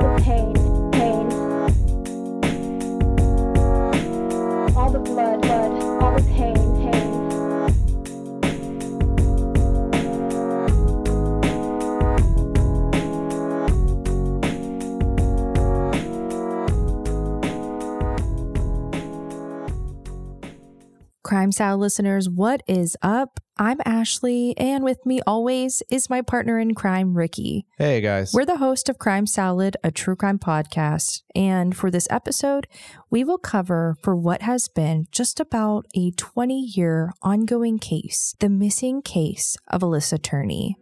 the pain, all the blood, all the pain. Crime Salad listeners, what is up? I'm Ashley, and with me always is my partner in crime, Ricky. Hey, guys. We're the host of Crime Salad, a true crime podcast. And for this episode, we will cover for what has been just about a 20-year ongoing case, the missing case of Alissa Turney.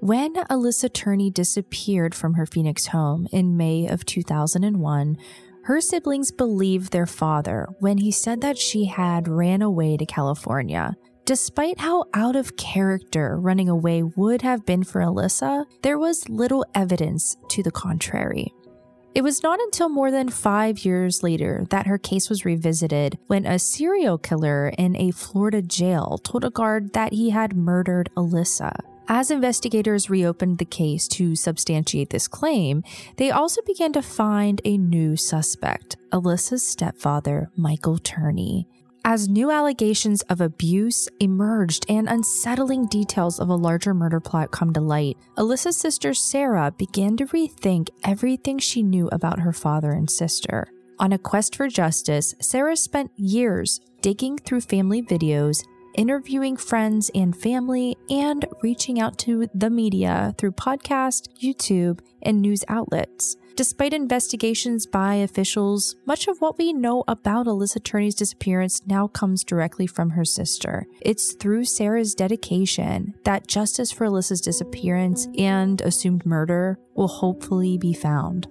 When Alissa Turney disappeared from her Phoenix home in May of 2001, her siblings believed their father when he said that she had ran away to California. Despite how out of character running away would have been for Alissa, there was little evidence to the contrary. It was not until more than 5 years later that her case was revisited when a serial killer in a Florida jail told a guard that he had murdered Alissa. As investigators reopened the case to substantiate this claim, they also began to find a new suspect, Alissa's stepfather, Michael Turney. As new allegations of abuse emerged and unsettling details of a larger murder plot come to light, Alissa's sister Sarah began to rethink everything she knew about her father and sister. On a quest for justice, Sarah spent years digging through family videos, interviewing friends and family, and reaching out to the media through podcasts, YouTube, and news outlets. Despite investigations by officials, much of what we know about Alissa Turney's disappearance now comes directly from her sister. It's through Sarah's dedication that justice for Alissa's disappearance and assumed murder will hopefully be found.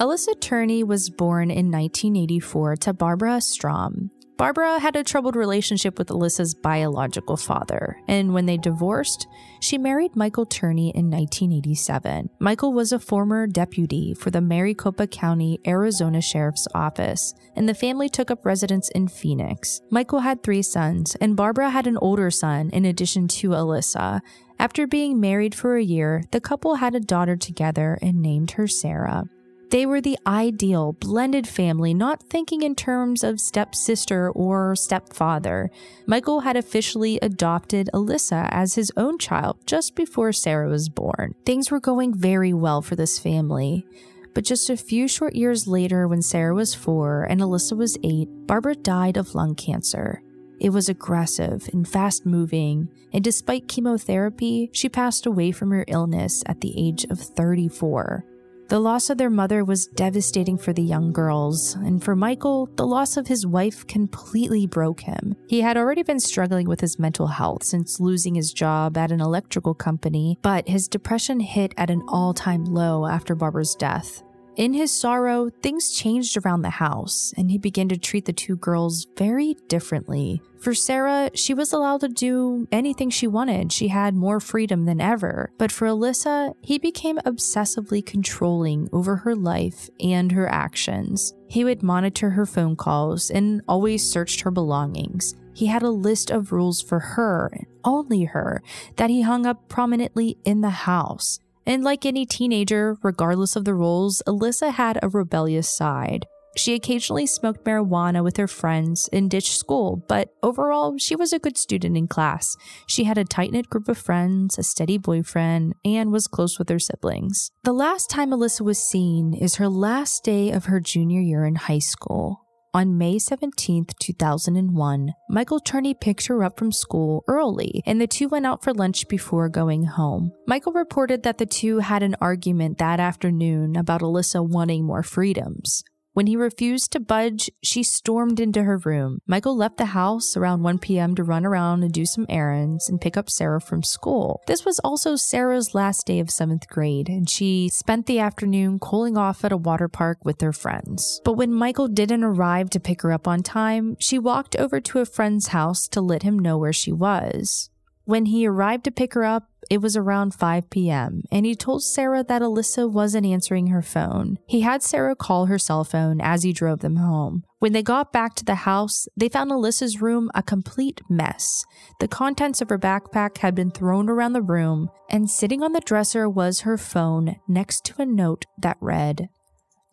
Alissa Turney was born in 1984 to Barbara Strom. Barbara had a troubled relationship with Alissa's biological father, and when they divorced, she married Michael Turney in 1987. Michael was a former deputy for the Maricopa County, Arizona Sheriff's Office, and the family took up residence in Phoenix. Michael had 3 sons, and Barbara had an older son in addition to Alissa. After being married for a year, the couple had a daughter together and named her Sarah. They were the ideal blended family, not thinking in terms of stepsister or stepfather. Michael had officially adopted Alissa as his own child just before Sarah was born. Things were going very well for this family. But just a few short years later, when Sarah was 4 and Alissa was 8, Barbara died of lung cancer. It was aggressive and fast-moving, and despite chemotherapy, she passed away from her illness at the age of 34. The loss of their mother was devastating for the young girls, and for Michael, the loss of his wife completely broke him. He had already been struggling with his mental health since losing his job at an electrical company, but his depression hit at an all-time low after Barbara's death. In his sorrow, things changed around the house, and he began to treat the 2 girls very differently. For Sarah, she was allowed to do anything she wanted. She had more freedom than ever. But for Alissa, he became obsessively controlling over her life and her actions. He would monitor her phone calls and always searched her belongings. He had a list of rules for her, and only her, that he hung up prominently in the house. And like any teenager, regardless of the roles, Alissa had a rebellious side. She occasionally smoked marijuana with her friends and ditched school, but overall, she was a good student in class. She had a tight-knit group of friends, a steady boyfriend, and was close with her siblings. The last time Alissa was seen is her last day of her junior year in high school. On May 17, 2001, Michael Turney picked her up from school early, and the 2 went out for lunch before going home. Michael reported that the 2 had an argument that afternoon about Alissa wanting more freedoms. When he refused to budge, she stormed into her room. Michael left the house around 1 p.m. to run around and do some errands and pick up Sarah from school. This was also Sarah's last day of 7th grade, and she spent the afternoon cooling off at a water park with her friends. But when Michael didn't arrive to pick her up on time, she walked over to a friend's house to let him know where she was. When he arrived to pick her up, It was around 5 p.m., and he told Sarah that Alissa wasn't answering her phone. He had Sarah call her cell phone as he drove them home. When they got back to the house, they found Alissa's room a complete mess. The contents of her backpack had been thrown around the room, and sitting on the dresser was her phone next to a note that read,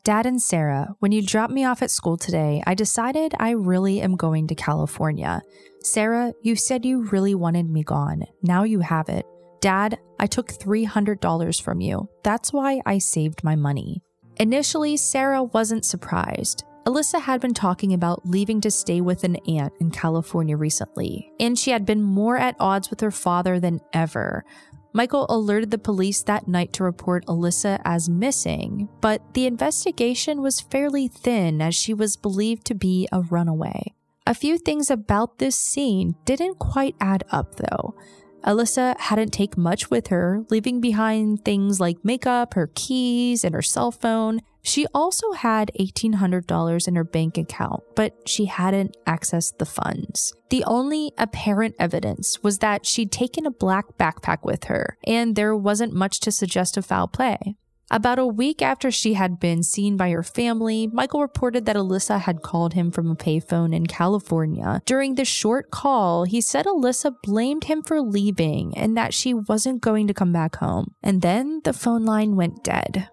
"Dad and Sarah, when you dropped me off at school today, I decided I really am going to California. Sarah, you said you really wanted me gone. Now you have it. Dad, I took $300 from you. That's why I saved my money." Initially, Sarah wasn't surprised. Alissa had been talking about leaving to stay with an aunt in California recently, and she had been more at odds with her father than ever. Michael alerted the police that night to report Alissa as missing, but the investigation was fairly thin as she was believed to be a runaway. A few things about this scene didn't quite add up, though. Alissa hadn't taken much with her, leaving behind things like makeup, her keys, and her cell phone. She also had $1,800 in her bank account, but she hadn't accessed the funds. The only apparent evidence was that she'd taken a black backpack with her, and there wasn't much to suggest a foul play. About a week after she had been seen by her family, Michael reported that Alissa had called him from a payphone in California. During the short call, he said Alissa blamed him for leaving and that she wasn't going to come back home. And then the phone line went dead.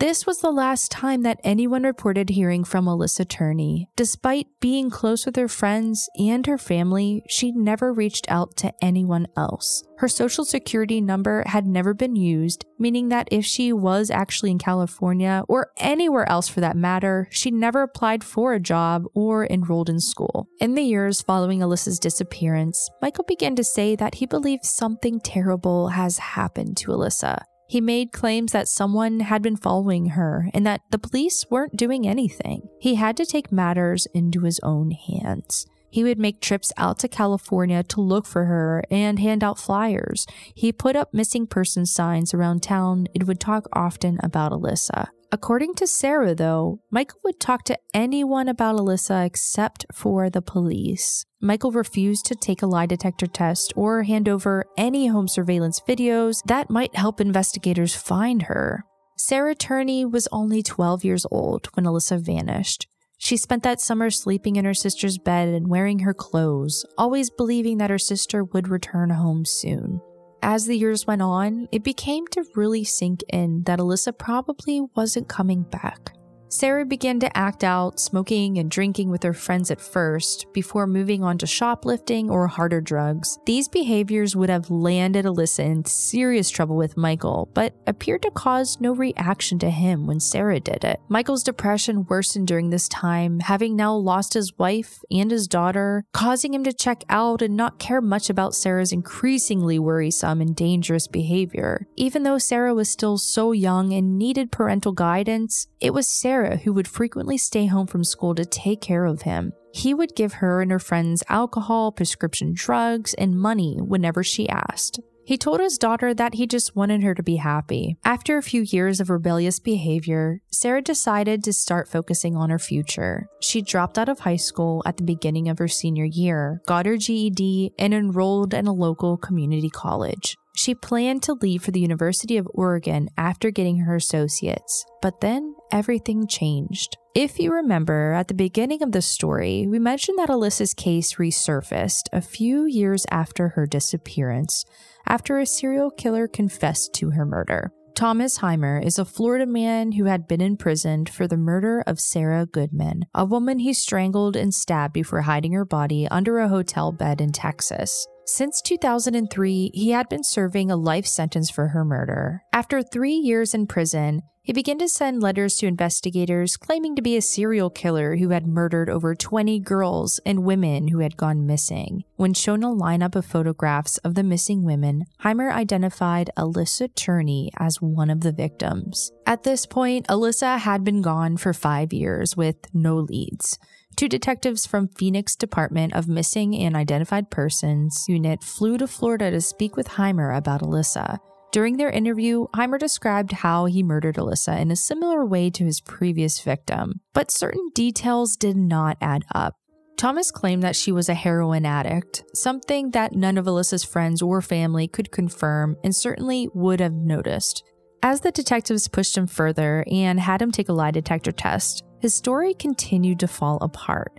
This was the last time that anyone reported hearing from Alissa Turney. Despite being close with her friends and her family, she never reached out to anyone else. Her social security number had never been used, meaning that if she was actually in California or anywhere else for that matter, she never applied for a job or enrolled in school. In the years following Alissa's disappearance, Michael began to say that he believes something terrible has happened to Alissa. He made claims that someone had been following her and that the police weren't doing anything. He had to take matters into his own hands. He would make trips out to California to look for her and hand out flyers. He put up missing person signs around town and would talk often about Alissa. According to Sarah, though, Michael would talk to anyone about Alissa except for the police. Michael refused to take a lie detector test or hand over any home surveillance videos that might help investigators find her. Sarah Turney was only 12 years old when Alissa vanished. She spent that summer sleeping in her sister's bed and wearing her clothes, always believing that her sister would return home soon. As the years went on, it became to really sink in that Alissa probably wasn't coming back. Sarah began to act out, smoking and drinking with her friends at first, before moving on to shoplifting or harder drugs. These behaviors would have landed Alissa in serious trouble with Michael, but appeared to cause no reaction to him when Sarah did it. Michael's depression worsened during this time, having now lost his wife and his daughter, causing him to check out and not care much about Sarah's increasingly worrisome and dangerous behavior. Even though Sarah was still so young and needed parental guidance, it was Sarah who would frequently stay home from school to take care of him. He would give her and her friends alcohol, prescription drugs, and money whenever she asked. He told his daughter that he just wanted her to be happy. After a few years of rebellious behavior, Sarah decided to start focusing on her future. She dropped out of high school at the beginning of her senior year, got her GED, and enrolled in a local community college. She planned to leave for the University of Oregon after getting her associates, but then everything changed. If you remember, at the beginning of the story, we mentioned that Alissa's case resurfaced a few years after her disappearance, after a serial killer confessed to her murder. Thomas Hymer is a Florida man who had been imprisoned for the murder of Sarah Goodman, a woman he strangled and stabbed before hiding her body under a hotel bed in Texas. Since 2003, he had been serving a life sentence for her murder. After 3 years in prison, he began to send letters to investigators claiming to be a serial killer who had murdered over 20 girls and women who had gone missing. When shown a lineup of photographs of the missing women, Hymer identified Alissa Turney as one of the victims. At this point, Alissa had been gone for 5 years with no leads. Two detectives from Phoenix Department of Missing and Identified Persons Unit flew to Florida to speak with Hymer about Alissa. During their interview, Hymer described how he murdered Alissa in a similar way to his previous victim, but certain details did not add up. Thomas claimed that she was a heroin addict, something that none of Alissa's friends or family could confirm and certainly would have noticed. As the detectives pushed him further and had him take a lie detector test, his story continued to fall apart.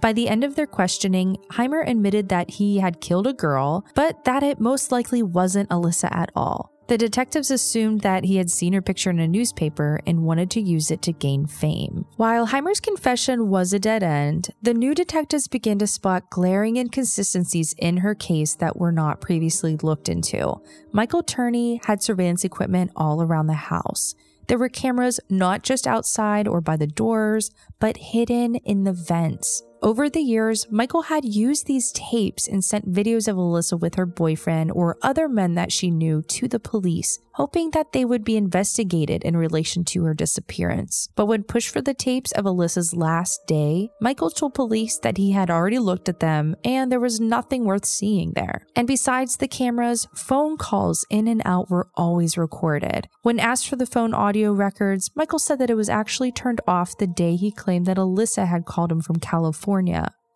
By the end of their questioning, Hymer admitted that he had killed a girl, but that it most likely wasn't Alissa at all. The detectives assumed that he had seen her picture in a newspaper and wanted to use it to gain fame. While Hymer's confession was a dead end, the new detectives began to spot glaring inconsistencies in her case that were not previously looked into. Michael Turney had surveillance equipment all around the house. There were cameras not just outside or by the doors, but hidden in the vents. Over the years, Michael had used these tapes and sent videos of Alissa with her boyfriend or other men that she knew to the police, hoping that they would be investigated in relation to her disappearance. But when pushed for the tapes of Alissa's last day, Michael told police that he had already looked at them and there was nothing worth seeing there. And besides the cameras, phone calls in and out were always recorded. When asked for the phone audio records, Michael said that it was actually turned off the day he claimed that Alissa had called him from California.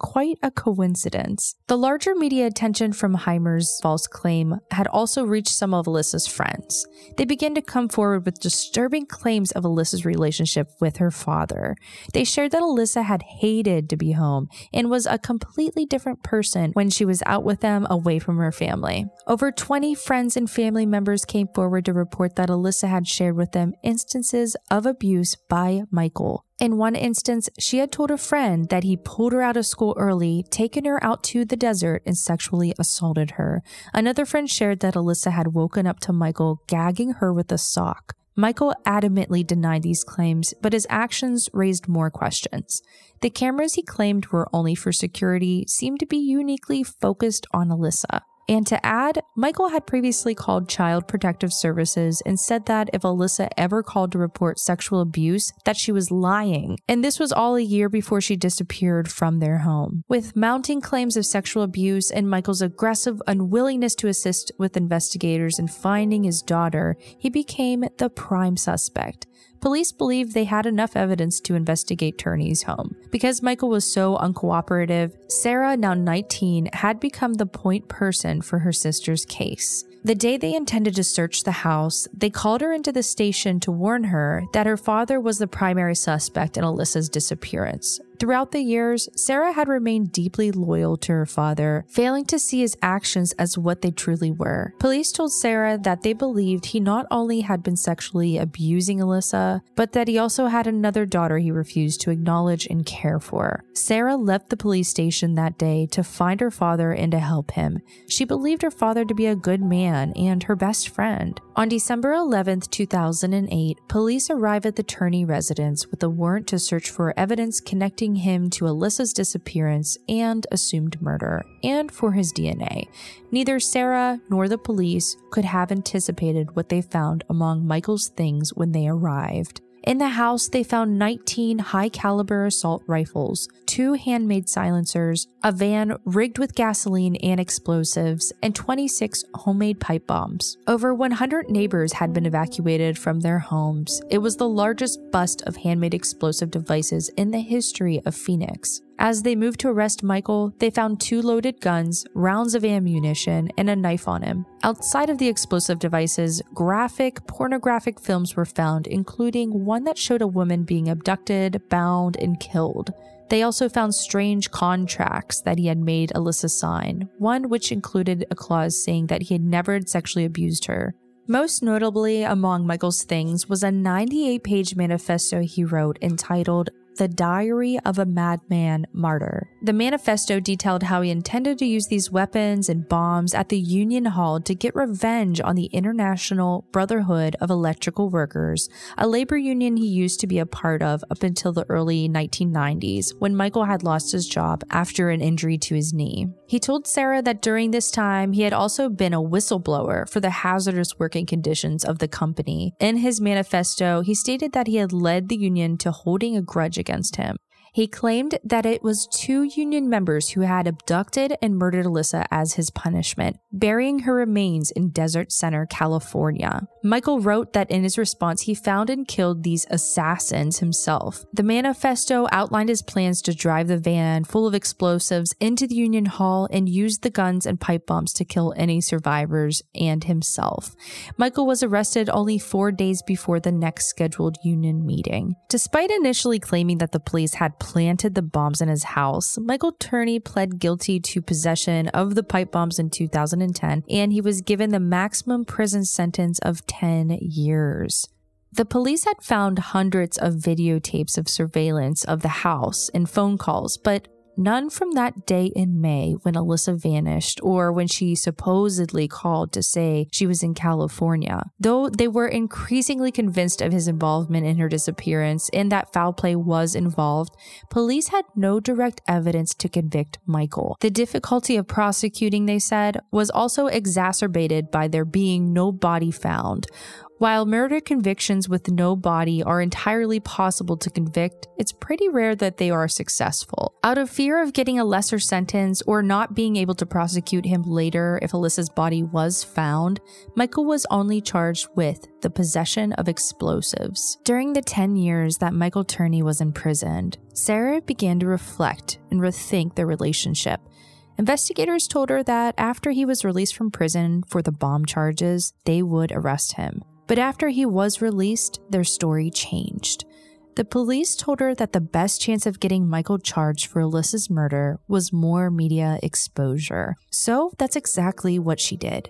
Quite a coincidence. The larger media attention from Hymer's false claim had also reached some of Alissa's friends. They began to come forward with disturbing claims of Alissa's relationship with her father. They shared that Alissa had hated to be home and was a completely different person when she was out with them away from her family. Over 20 friends and family members came forward to report that Alissa had shared with them instances of abuse by Michael. In one instance, she had told a friend that he pulled her out of school early, taken her out to the desert, and sexually assaulted her. Another friend shared that Alissa had woken up to Michael gagging her with a sock. Michael adamantly denied these claims, but his actions raised more questions. The cameras he claimed were only for security seemed to be uniquely focused on Alissa. And to add, Michael had previously called Child Protective Services and said that if Alissa ever called to report sexual abuse, that she was lying. And this was all a year before she disappeared from their home. With mounting claims of sexual abuse and Michael's aggressive unwillingness to assist with investigators in finding his daughter, he became the prime suspect. Police believed they had enough evidence to investigate Turney's home. Because Michael was so uncooperative, Sarah, now 19, had become the point person for her sister's case. The day they intended to search the house, they called her into the station to warn her that her father was the primary suspect in Alissa's disappearance. Throughout the years, Sarah had remained deeply loyal to her father, failing to see his actions as what they truly were. Police told Sarah that they believed he not only had been sexually abusing Alissa, but that he also had another daughter he refused to acknowledge and care for. Sarah left the police station that day to find her father and to help him. She believed her father to be a good man and her best friend. On December 11, 2008, police arrive at the Turney residence with a warrant to search for evidence connecting him to Alissa's disappearance and assumed murder, and for his DNA. Neither Sarah nor the police could have anticipated what they found among Michael's things when they arrived. In the house, they found 19 high-caliber assault rifles, 2 handmade silencers, a van rigged with gasoline and explosives, and 26 homemade pipe bombs. Over 100 neighbors had been evacuated from their homes. It was the largest bust of handmade explosive devices in the history of Phoenix. As they moved to arrest Michael, they found 2 loaded guns, rounds of ammunition, and a knife on him. Outside of the explosive devices, graphic, pornographic films were found, including one that showed a woman being abducted, bound, and killed. They also found strange contracts that he had made Alissa sign, one which included a clause saying that he had never sexually abused her. Most notably among Michael's things was a 98-page manifesto he wrote entitled The Diary of a Madman Martyr. The manifesto detailed how he intended to use these weapons and bombs at the Union Hall to get revenge on the International Brotherhood of Electrical Workers, a labor union he used to be a part of up until the early 1990s, when Michael had lost his job after an injury to his knee. He told Sarah that during this time, he had also been a whistleblower for the hazardous working conditions of the company. In his manifesto, he stated that he had led the union to holding a grudge against him. He claimed that it was two union members who had abducted and murdered Alissa as his punishment, burying her remains in Desert Center, California. Michael wrote that in his response, he found and killed these assassins himself. The manifesto outlined his plans to drive the van full of explosives into the Union Hall and use the guns and pipe bombs to kill any survivors and himself. Michael was arrested only 4 days before the next scheduled union meeting. Despite initially claiming that the police had planted the bombs in his house, Michael Turney pled guilty to possession of the pipe bombs in 2010, and he was given the maximum prison sentence of 10 years. The police had found hundreds of videotapes of surveillance of the house and phone calls, but none from that day in May when Alissa vanished or when she supposedly called to say she was in California, though they were increasingly convinced of his involvement in her disappearance and that foul play was involved. Police had no direct evidence to convict Michael. The difficulty of prosecuting, they said, was also exacerbated by there being no body found. While murder convictions with no body are entirely possible to convict, it's pretty rare that they are successful. Out of fear of getting a lesser sentence or not being able to prosecute him later if Alissa's body was found, Michael was only charged with the possession of explosives. During the 10 years that Michael Turney was imprisoned, Sarah began to reflect and rethink their relationship. Investigators told her that after he was released from prison for the bomb charges, they would arrest him. But after he was released, their story changed. The police told her that the best chance of getting Michael charged for Alissa's murder was more media exposure. So that's exactly what she did.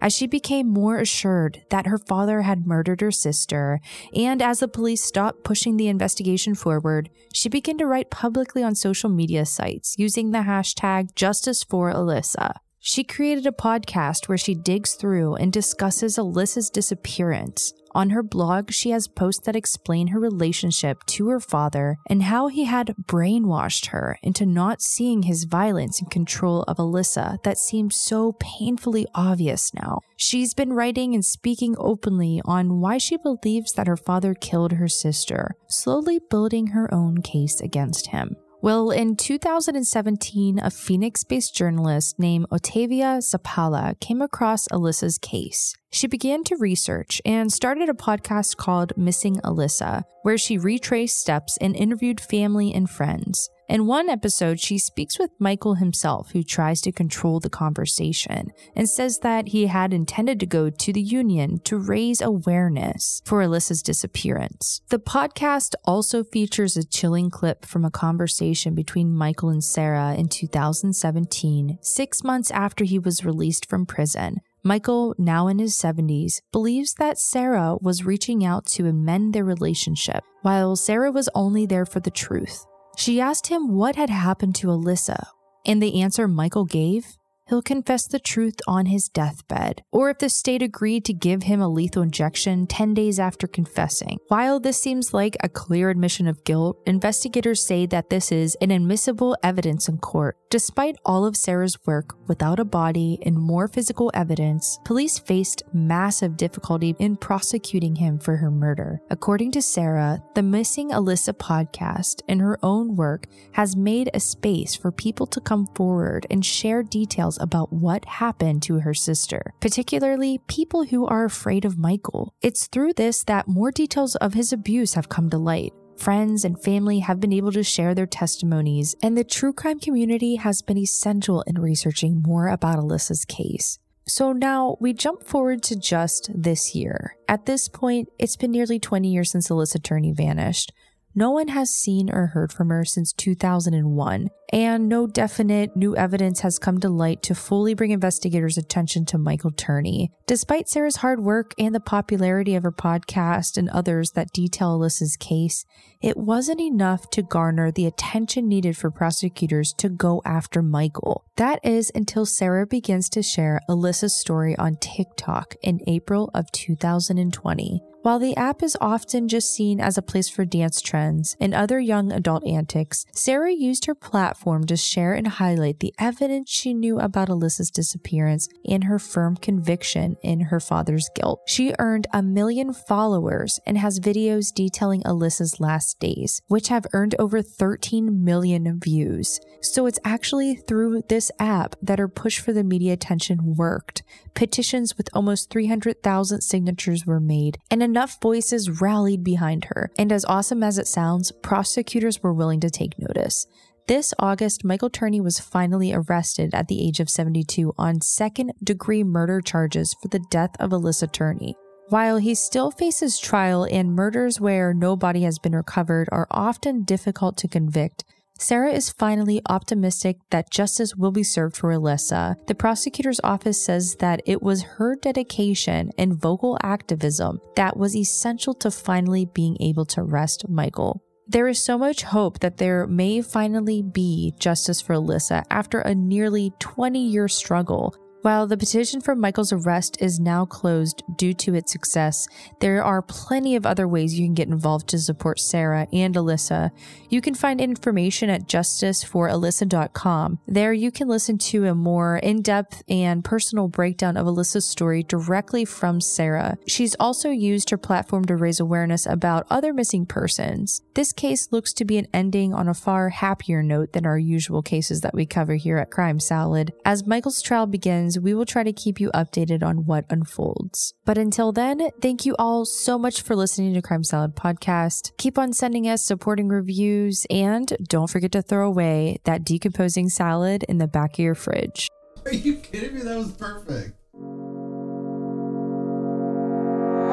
As she became more assured that her father had murdered her sister, and as the police stopped pushing the investigation forward, she began to write publicly on social media sites using the hashtag #JusticeForAlissa. She created a podcast where she digs through and discusses Alissa's disappearance. On her blog, she has posts that explain her relationship to her father and how he had brainwashed her into not seeing his violence and control of Alissa that seems so painfully obvious now. She's been writing and speaking openly on why she believes that her father killed her sister, slowly building her own case against him. Well, in 2017, a Phoenix-based journalist named Otavia Zapala came across Alissa's case. She began to research and started a podcast called Missing Alissa, where she retraced steps and interviewed family and friends. In one episode, she speaks with Michael himself, who tries to control the conversation, and says that he had intended to go to the union to raise awareness for Alissa's disappearance. The podcast also features a chilling clip from a conversation between Michael and Sarah in 2017, 6 months after he was released from prison. Michael, now in his 70s, believes that Sarah was reaching out to amend their relationship, while Sarah was only there for the truth. She asked him what had happened to Alissa, and the answer Michael gave, he'll confess the truth on his deathbed, or if the state agreed to give him a lethal injection 10 days after confessing. While this seems like a clear admission of guilt, investigators say that this is inadmissible evidence in court. Despite all of Sarah's work without a body and more physical evidence, police faced massive difficulty in prosecuting him for her murder. According to Sarah, the Missing Alissa podcast and her own work has made a space for people to come forward and share details about what happened to her sister, particularly people who are afraid of Michael. It's through this that more details of his abuse have come to light. Friends and family have been able to share their testimonies, and the true crime community has been essential in researching more about Alissa's case. So now we jump forward to just this year. At this point, it's been nearly 20 years since Alissa Turney vanished. No one has seen or heard from her since 2001, and no definite new evidence has come to light to fully bring investigators' attention to Michael Turney. Despite Sarah's hard work and the popularity of her podcast and others that detail Alissa's case, it wasn't enough to garner the attention needed for prosecutors to go after Michael. That is until Sarah begins to share Alissa's story on TikTok in April of 2020. While the app is often just seen as a place for dance trends and other young adult antics, Sarah used her platform platform to share and highlight the evidence she knew about Alyssa's disappearance and her firm conviction in her father's guilt. She earned 1 million followers and has videos detailing Alyssa's last days, which have earned over 13 million views. So it's actually through this app that her push for the media attention worked. Petitions with almost 300,000 signatures were made, and enough voices rallied behind her. And as awesome as it sounds, prosecutors were willing to take notice. This August, Michael Turney was finally arrested at the age of 72 on second-degree murder charges for the death of Alissa Turney. While he still faces trial and murders where no body has been recovered are often difficult to convict, Sarah is finally optimistic that justice will be served for Alissa. The prosecutor's office says that it was her dedication and vocal activism that was essential to finally being able to arrest Michael. There is so much hope that there may finally be justice for Alissa after a nearly 20-year struggle. While the petition for Michael's arrest is now closed due to its success, there are plenty of other ways you can get involved to support Sarah and Alissa. You can find information at justiceforalissa.com. There you can listen to a more in-depth and personal breakdown of Alyssa's story directly from Sarah. She's also used her platform to raise awareness about other missing persons. This case looks to be an ending on a far happier note than our usual cases that we cover here at Crime Salad. As Michael's trial begins, we will try to keep you updated on what unfolds. But until then, thank you all so much for listening to Crime Salad Podcast. Keep on sending us supporting reviews, and don't forget to throw away that decomposing salad in the back of your fridge. Are you kidding me? That was perfect.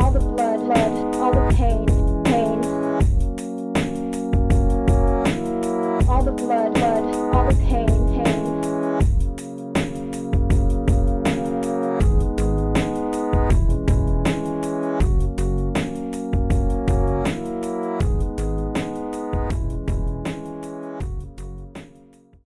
All the blood, all the pain. All the blood, all the pain.